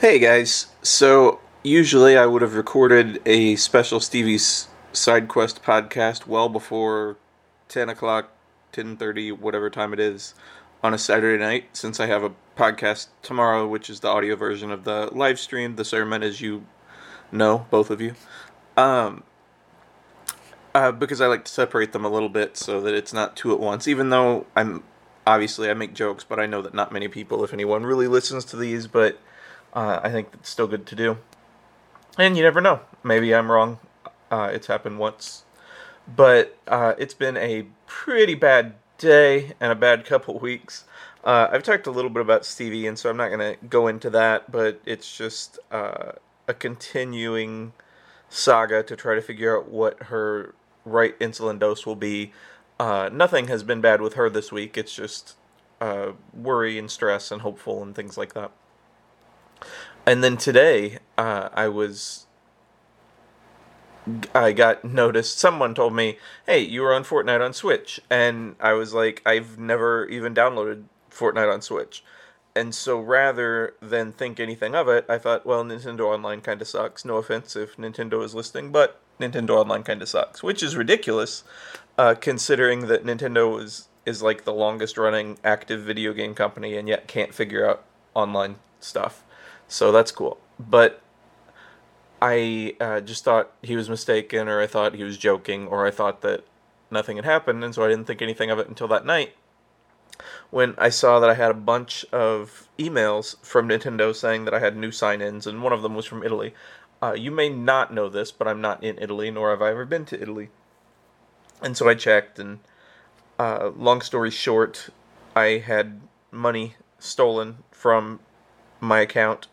Hey guys, so usually I would have recorded a special Stevie's Side Quest podcast well before 10 o'clock, 10:30, whatever time it is, on a Saturday night, since I have a podcast tomorrow, which is the audio version of the live stream, the sermon, as you know, both of you, because I like to separate them a little bit so that it's not two at once, even though I make jokes, but I know that not many people, if anyone, really listens to these, but I think it's still good to do. And you never know. Maybe I'm wrong. It's happened once. But it's been a pretty bad day and a bad couple weeks. I've talked a little bit about Stevie, and so I'm not going to go into that, but it's just a continuing saga to try to figure out what her right insulin dose will be. Nothing has been bad with her this week. It's just worry and stress and hopeful and things like that. And then today, I got noticed, someone told me, hey, you were on Fortnite on Switch, and I was like, I've never even downloaded Fortnite on Switch, and so rather than think anything of it, I thought, well, Nintendo Online kind of sucks, no offense if Nintendo is listening, but Nintendo Online kind of sucks, which is ridiculous, considering that Nintendo is like the longest running active video game company, and yet can't figure out online stuff. So that's cool, but I just thought he was mistaken, or I thought he was joking, or I thought that nothing had happened, and so I didn't think anything of it until that night, when I saw that I had a bunch of emails from Nintendo saying that I had new sign-ins, and one of them was from Italy. You may not know this, but I'm not in Italy, nor have I ever been to Italy. And so I checked, and long story short, I had money stolen from my account,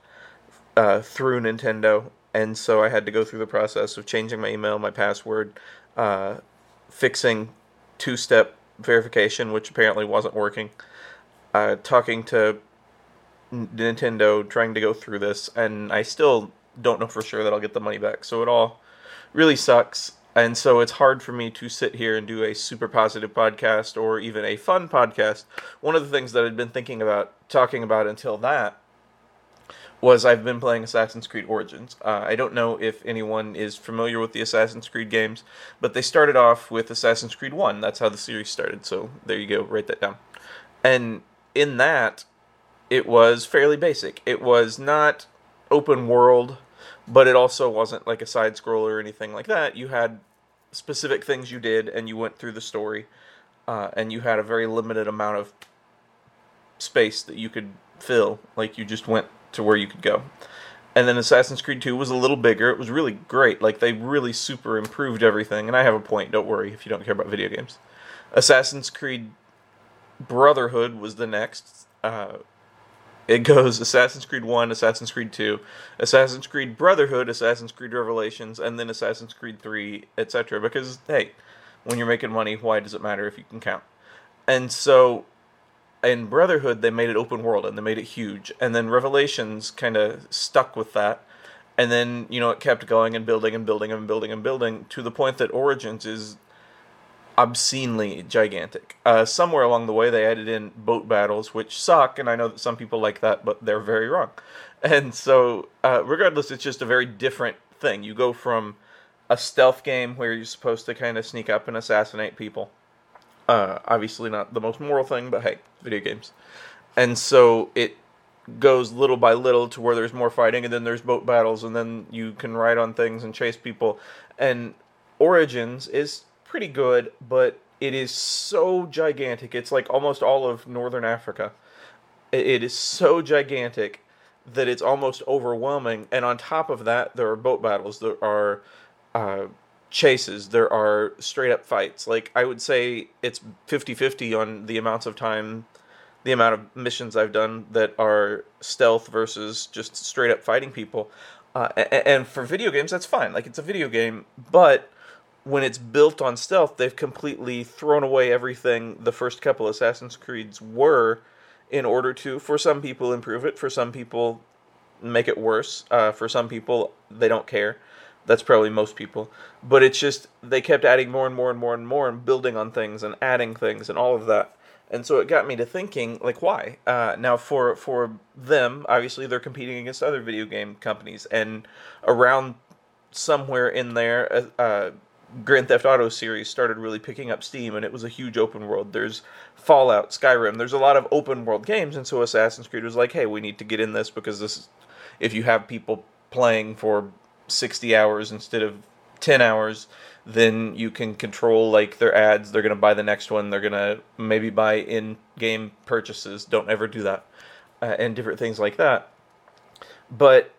through Nintendo, and so I had to go through the process of changing my email, my password, fixing two-step verification, which apparently wasn't working, talking to Nintendo, trying to go through this, and I still don't know for sure that I'll get the money back, so it all really sucks, and so it's hard for me to sit here and do a super positive podcast, or even a fun podcast. One of the things that I'd been thinking about talking about until that was I've been playing Assassin's Creed Origins. I don't know if anyone is familiar with the Assassin's Creed games, but they started off with Assassin's Creed 1. That's how the series started, so there you go, write that down. And in that, it was fairly basic. It was not open world, but it also wasn't like a side-scroller or anything like that. You had specific things you did, and you went through the story, and you had a very limited amount of space that you could fill. Like, you just went to where you could go. And then Assassin's Creed 2 was a little bigger. It was really great. Like, they really super improved everything. And I have a point, don't worry, if you don't care about video games. Assassin's Creed Brotherhood was the next. It goes Assassin's Creed 1, Assassin's Creed 2, Assassin's Creed Brotherhood, Assassin's Creed Revelations, and then Assassin's Creed 3, etc. Because, hey, when you're making money, why does it matter if you can count? And so in Brotherhood, they made it open world, and they made it huge. And then Revelations kind of stuck with that. And then, you know, it kept going and building and building and building and building to the point that Origins is obscenely gigantic. Somewhere along the way, they added in boat battles, which suck, and I know that some people like that, but they're very wrong. And so, regardless, it's just a very different thing. You go from a stealth game where you're supposed to kind of sneak up and assassinate people. Obviously not the most moral thing, but hey, video games. And so it goes little by little to where there's more fighting, and then there's boat battles, and then you can ride on things and chase people. And Origins is pretty good, but it is so gigantic. It's like almost all of northern Africa. It is so gigantic that it's almost overwhelming. And on top of that, there are boat battles. There are chases, there are straight up fights. Like, I would say it's 50-50 on the amounts of time, the amount of missions I've done that are stealth versus just straight up fighting people. And for video games, that's fine. Like, it's a video game, but when it's built on stealth, they've completely thrown away everything the first couple Assassin's Creeds were in order to, for some people, improve it, for some people, make it worse, for some people, they don't care. That's probably most people, but it's just, they kept adding more and more and more and more and building on things and adding things and all of that, And so it got me to thinking, like, why? Now, for them, obviously, they're competing against other video game companies. And around somewhere in there, Grand Theft Auto series started really picking up steam, and it was a huge open world. There's Fallout, Skyrim. There's a lot of open world games, and so Assassin's Creed was like, hey, we need to get in this because this is, if you have people playing for 60 hours instead of 10 hours, then you can control, like, their ads. They're going to buy the next one. They're going to maybe buy in-game purchases. Don't ever do that. And different things like that. But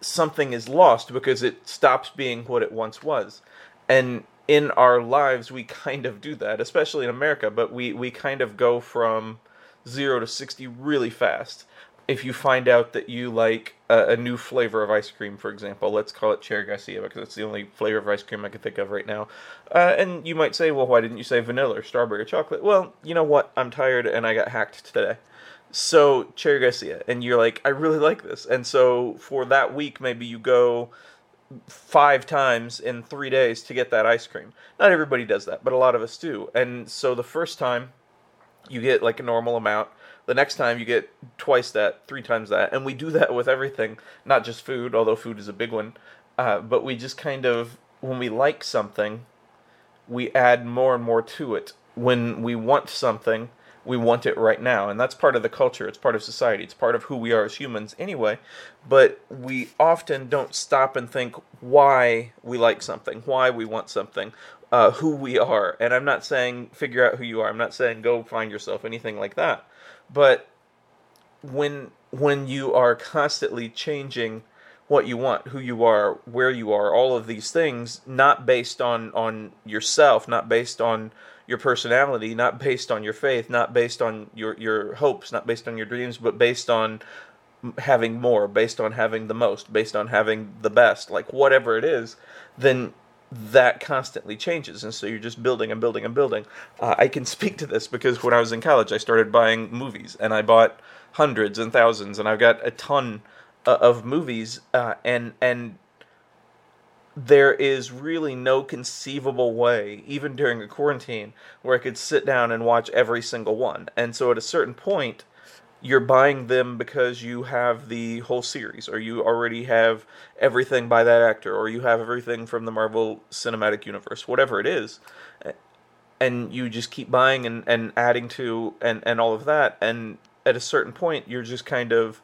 something is lost because it stops being what it once was. And in our lives, we kind of do that, especially in America. But we kind of go from 0 to 60 really fast. If you find out that you like a new flavor of ice cream, for example, let's call it Cherry Garcia because it's the only flavor of ice cream I can think of right now. And you might say, well, why didn't you say vanilla or strawberry or chocolate? Well, you know what? I'm tired and I got hacked today. So Cherry Garcia. And you're like, I really like this. And so for that week, maybe you go 5 times in 3 days to get that ice cream. Not everybody does that, but a lot of us do. And so the first time you get like a normal amount. The next time you get twice that, 3 times that. And we do that with everything, not just food, although food is a big one. But we just kind of, when we like something, we add more and more to it. When we want something, we want it right now. And that's part of the culture. It's part of society. It's part of who we are as humans anyway. But we often don't stop and think why we like something, why we want something, who we are. And I'm not saying figure out who you are. I'm not saying go find yourself, anything like that. But when you are constantly changing what you want, who you are, where you are, all of these things, not based on yourself, not based on your personality, not based on your faith, not based on your hopes, not based on your dreams, but based on having more, based on having the most, based on having the best, like whatever it is, then that constantly changes, and so you're just building and building and building. I can speak to this because when I was in college, I started buying movies, and I bought hundreds and thousands, and I've got a ton of movies, and there is really no conceivable way, even during a quarantine, where I could sit down and watch every single one. And so at a certain point, you're buying them because you have the whole series, or you already have everything by that actor, or you have everything from the Marvel Cinematic Universe, whatever it is. And you just keep buying and adding to and all of that. And at a certain point, you're just kind of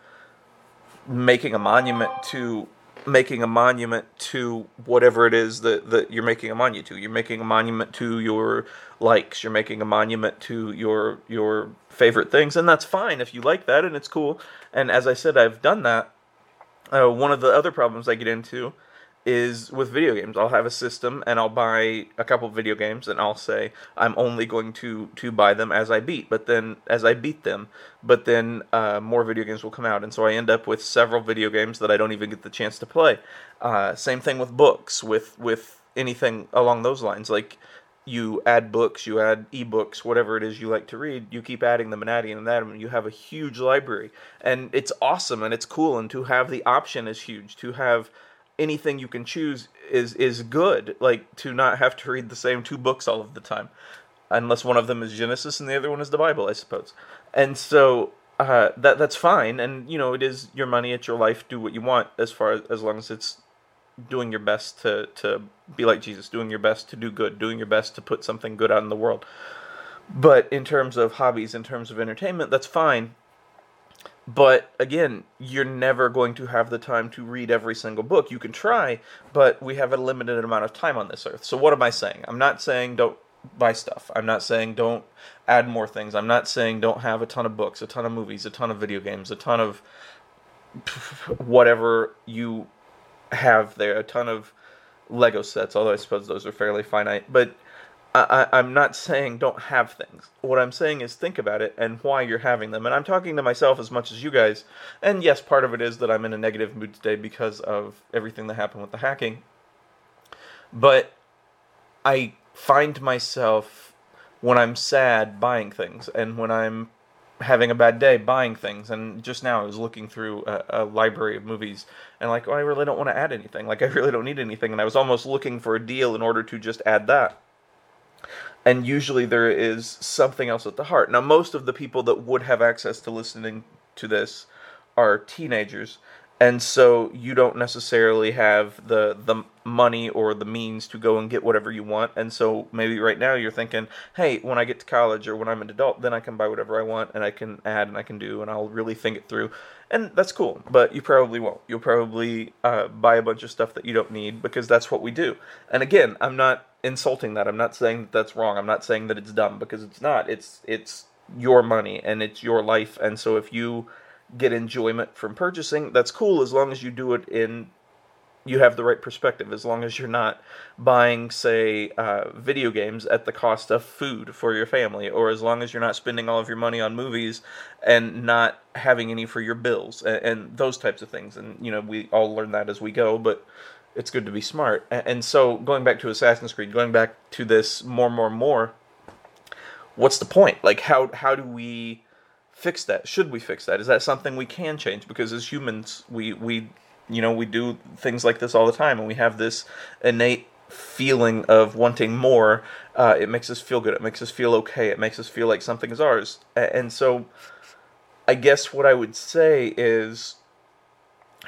making a monument to whatever it is that you're making a monument to. You're making a monument to your likes. You're making a monument to your favorite things. And that's fine if you like that, and it's cool. And as I said, I've done that. One of the other problems I get into is with video games. I'll have a system, and I'll buy a couple video games, and I'll say I'm only going to buy them as I beat them, but then more video games will come out, and so I end up with several video games that I don't even get the chance to play. Same thing with books, with anything along those lines. Like, you add books, you add ebooks, whatever it is you like to read, you keep adding them and adding them and adding them, and you have a huge library, and it's awesome, and it's cool, and to have the option is huge, to have anything you can choose is good, like, to not have to read the same 2 books all of the time, unless one of them is Genesis and the other one is the Bible, I suppose. And so that's fine, and, you know, it is your money, it's your life, do what you want, as long as it's doing your best to be like Jesus, doing your best to do good, doing your best to put something good out in the world. But in terms of hobbies, in terms of entertainment, that's fine. But, again, you're never going to have the time to read every single book. You can try, but we have a limited amount of time on this earth. So what am I saying? I'm not saying don't buy stuff. I'm not saying don't add more things. I'm not saying don't have a ton of books, a ton of movies, a ton of video games, a ton of whatever you have there, a ton of Lego sets, although I suppose those are fairly finite. But I'm not saying don't have things. What I'm saying is think about it and why you're having them. And I'm talking to myself as much as you guys. And yes, part of it is that I'm in a negative mood today because of everything that happened with the hacking. But I find myself, when I'm sad, buying things. And when I'm having a bad day, buying things. And just now I was looking through a library of movies. And like, oh, I really don't want to add anything. Like, I really don't need anything. And I was almost looking for a deal in order to just add that. And usually there is something else at the heart. Now, most of the people that would have access to listening to this are teenagers, and so you don't necessarily have the money or the means to go and get whatever you want. And so maybe right now you're thinking, hey, when I get to college or when I'm an adult, then I can buy whatever I want, and I can add and I can do, and I'll really think it through. And that's cool, but you probably won't. You'll probably buy a bunch of stuff that you don't need, because that's what we do. And again, I'm not insulting that. I'm not saying that that's wrong. I'm not saying that it's dumb, because it's not. It's your money, and it's your life. And so if you get enjoyment from purchasing, that's cool, as long as you do it you have the right perspective, as long as you're not buying, say, video games at the cost of food for your family, or as long as you're not spending all of your money on movies and not having any for your bills, and those types of things. And, you know, we all learn that as we go, but it's good to be smart. And so, going back to Assassin's Creed, going back to this more, what's the point? Like, how do we fix that? Should we fix that? Is that something we can change? Because as humans, we do things like this all the time, and we have this innate feeling of wanting more. It makes us feel good. It makes us feel okay. It makes us feel like something is ours. And so I guess what I would say is,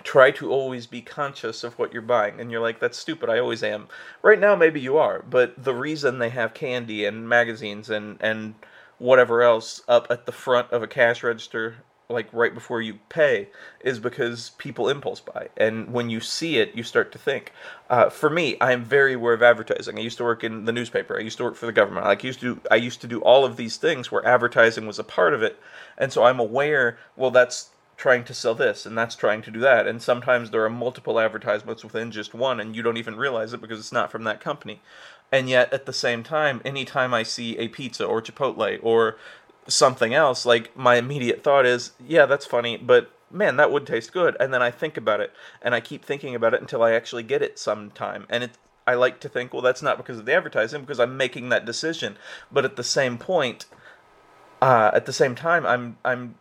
try to always be conscious of what you're buying. And you're like, that's stupid, I always am. Right now, maybe you are, but the reason they have candy and magazines and whatever else up at the front of a cash register, like right before you pay, is because people impulse buy. And when you see it, you start to think. For me, I am very aware of advertising. I used to work in the newspaper. I used to work for the government. I used to do all of these things where advertising was a part of it. And so I'm aware, well, that's trying to sell this, and that's trying to do that. And sometimes there are multiple advertisements within just one, and you don't even realize it because it's not from that company. And yet, at the same time, anytime I see a pizza or Chipotle or something else, like, my immediate thought is, yeah, that's funny, but man, that would taste good. And then I think about it, and I keep thinking about it until I actually get it sometime. And I like to think, well, that's not because of the advertising, because I'm making that decision. But at the same point, at the same time, I'm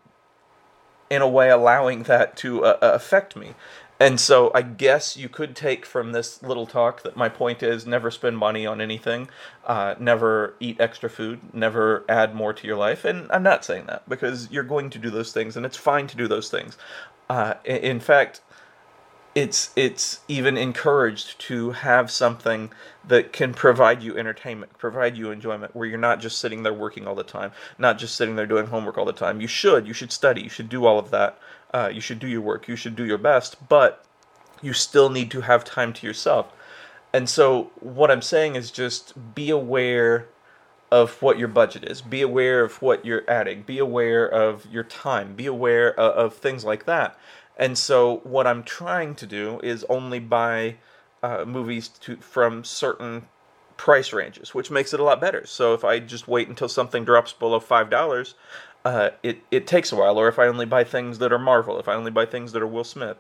in a way allowing that to affect me. And so I guess you could take from this little talk that my point is, never spend money on anything, never eat extra food, never add more to your life. And I'm not saying that, because you're going to do those things, and it's fine to do those things. In fact, it's even encouraged to have something that can provide you entertainment, provide you enjoyment, where you're not just sitting there working all the time, not just sitting there doing homework all the time. You should study, you should do all of that, you should do your work, you should do your best, but you still need to have time to yourself. And so what I'm saying is, just be aware of what your budget is, be aware of what you're adding, be aware of your time, be aware of things like that. And so what I'm trying to do is only buy movies from certain price ranges, which makes it a lot better. So if I just wait until something drops below $5, it takes a while. Or if I only buy things that are Marvel, if I only buy things that are Will Smith.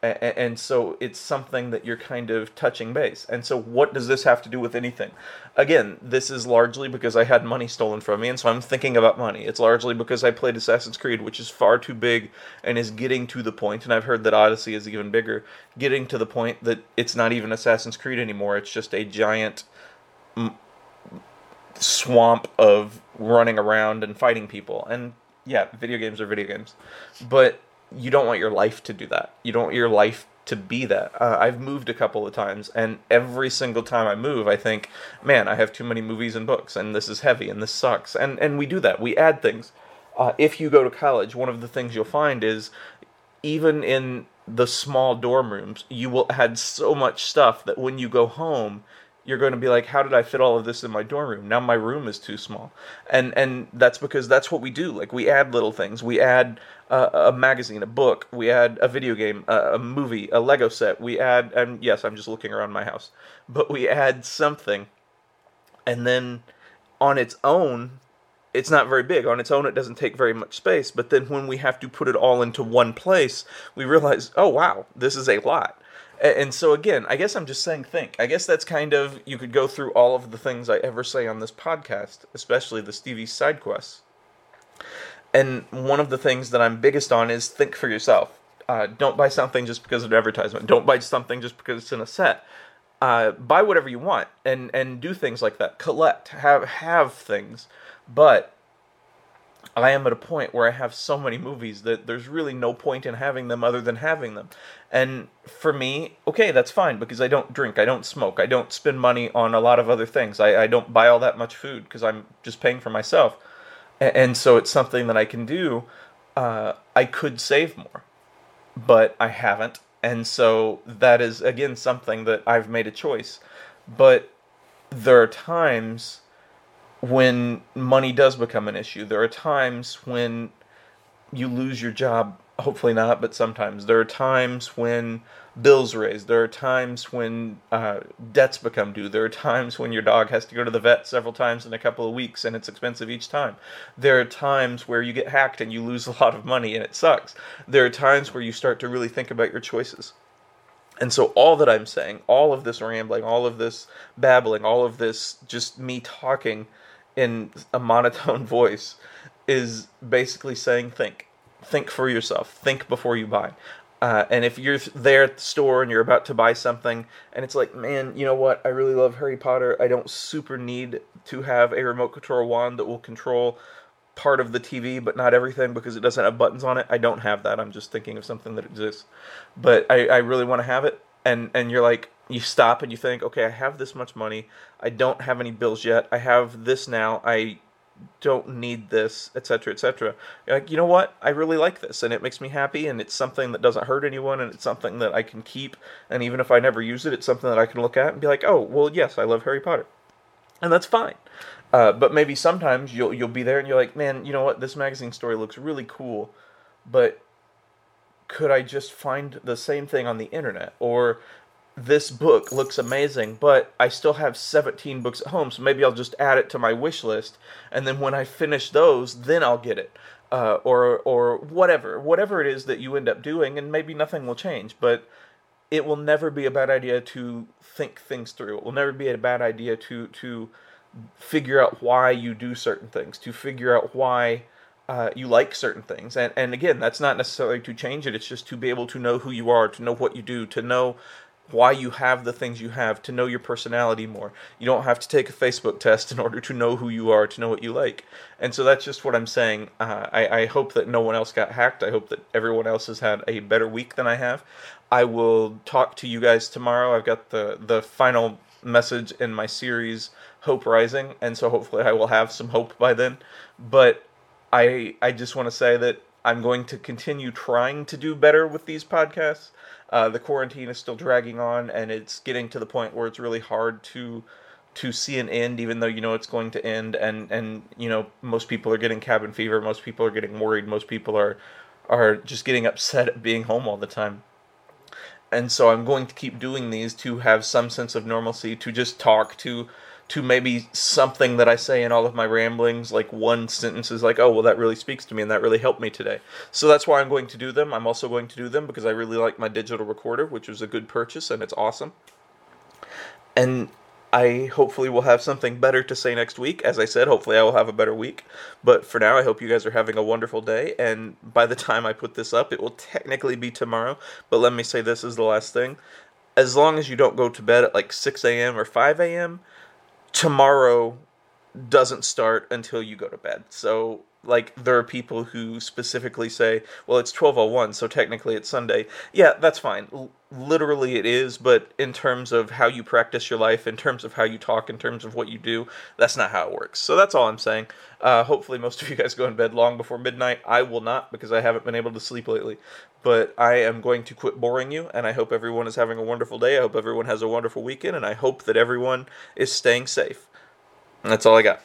And so it's something that you're kind of touching base. And so what does this have to do with anything? Again, this is largely because I had money stolen from me, and so I'm thinking about money. It's largely because I played Assassin's Creed, which is far too big and is getting to the point, and I've heard that Odyssey is even bigger, getting to the point that it's not even Assassin's Creed anymore. It's just a giant swamp of running around and fighting people. And yeah, video games are video games. But you don't want your life to do that. You don't want your life to be that. I've moved a couple of times, and every single time I move, I think, man, I have too many movies and books, and this is heavy, and this sucks. And we do that. We add things. If you go to college, one of the things you'll find is, even in the small dorm rooms, you will add so much stuff that when you go home, you're going to be like, how did I fit all of this in my dorm room? Now my room is too small. And that's because that's what we do. Like, we add little things. We add a magazine, a book. We add a video game, a movie, a Lego set. We add, and yes, I'm just looking around my house, but we add something. And then on its own, it's not very big. On its own, it doesn't take very much space. But then when we have to put it all into one place, we realize, oh, wow, this is a lot. And so again, I guess I'm just saying think. I guess that's kind of, you could go through all of the things I ever say on this podcast, especially the Stevie side quests. And one of the things that I'm biggest on is think for yourself. Don't buy something just because of an advertisement. Don't buy something just because it's in a set. Buy whatever you want and do things like that. Collect, have things. But I am at a point where I have so many movies that there's really no point in having them other than having them. And for me, okay, that's fine, because I don't drink, I don't smoke, I don't spend money on a lot of other things. I don't buy all that much food because I'm just paying for myself. And so it's something that I can do. I could save more, but I haven't. And so that is, again, something that I've made a choice. But there are times when money does become an issue. There are times when you lose your job. Hopefully not, but sometimes. There are times when bills raise. There are times when debts become due. There are times when your dog has to go to the vet several times in a couple of weeks, and it's expensive each time. There are times where you get hacked and you lose a lot of money, and it sucks. There are times where you start to really think about your choices. And so all that I'm saying, all of this rambling, all of this babbling, all of this just me talking in a monotone voice is basically saying think. Think for yourself. Think before you buy. And if you're there at the store and you're about to buy something, and it's like, man, you know what? I really love Harry Potter. I don't super need to have a remote control wand that will control part of the TV, but not everything, because it doesn't have buttons on it. I don't have that. I'm just thinking of something that exists. But I really want to have it. And you're like, you stop and you think, okay, I have this much money. I don't have any bills yet. I have this now. I don't need this, etc., etc. Like, you know what? I really like this, and it makes me happy, and it's something that doesn't hurt anyone, and it's something that I can keep, and even if I never use it, it's something that I can look at and be like, oh, well, yes, I love Harry Potter. And that's fine. But maybe sometimes you'll be there and you're like, man, you know what? This magazine story looks really cool, but could I just find the same thing on the internet? Or this book looks amazing, but I still have 17 books at home, so maybe I'll just add it to my wish list, and then when I finish those, then I'll get it, or whatever it is that you end up doing, and maybe nothing will change, but it will never be a bad idea to think things through. It will never be a bad idea to figure out why you do certain things, to figure out why you like certain things. And again, that's not necessarily to change it, it's just to be able to know who you are, to know what you do, to know why you have the things you have, to know your personality more. You don't have to take a Facebook test in order to know who you are, to know what you like. And so that's just what I'm saying. I hope that no one else got hacked. I hope that everyone else has had a better week than I have. I will talk to you guys tomorrow. I've got the final message in my series, Hope Rising, and so hopefully I will have some hope by then. But I just want to say that I'm going to continue trying to do better with these podcasts. The quarantine is still dragging on, and it's getting to the point where it's really hard to see an end, even though you know it's going to end, and you know, most people are getting cabin fever, most people are getting worried, most people are just getting upset at being home all the time. And so I'm going to keep doing these to have some sense of normalcy, to just talk, to maybe something that I say in all of my ramblings, like one sentence is like, oh, well, that really speaks to me, and that really helped me today. So that's why I'm going to do them. I'm also going to do them because I really like my digital recorder, which was a good purchase, and it's awesome. And I hopefully will have something better to say next week. As I said, hopefully I will have a better week. But for now, I hope you guys are having a wonderful day, and by the time I put this up, it will technically be tomorrow. But let me say this is the last thing. As long as you don't go to bed at like 6 a.m. or 5 a.m., tomorrow doesn't start until you go to bed. So, like, there are people who specifically say, well, it's 12:01, so technically it's Sunday. Yeah, that's fine. Literally it is, but in terms of how you practice your life, in terms of how you talk, in terms of what you do, that's not how it works. So that's all I'm saying. Hopefully most of you guys go in bed long before midnight. I will not, because I haven't been able to sleep lately. But I am going to quit boring you, and I hope everyone is having a wonderful day. I hope everyone has a wonderful weekend, and I hope that everyone is staying safe. And that's all I got.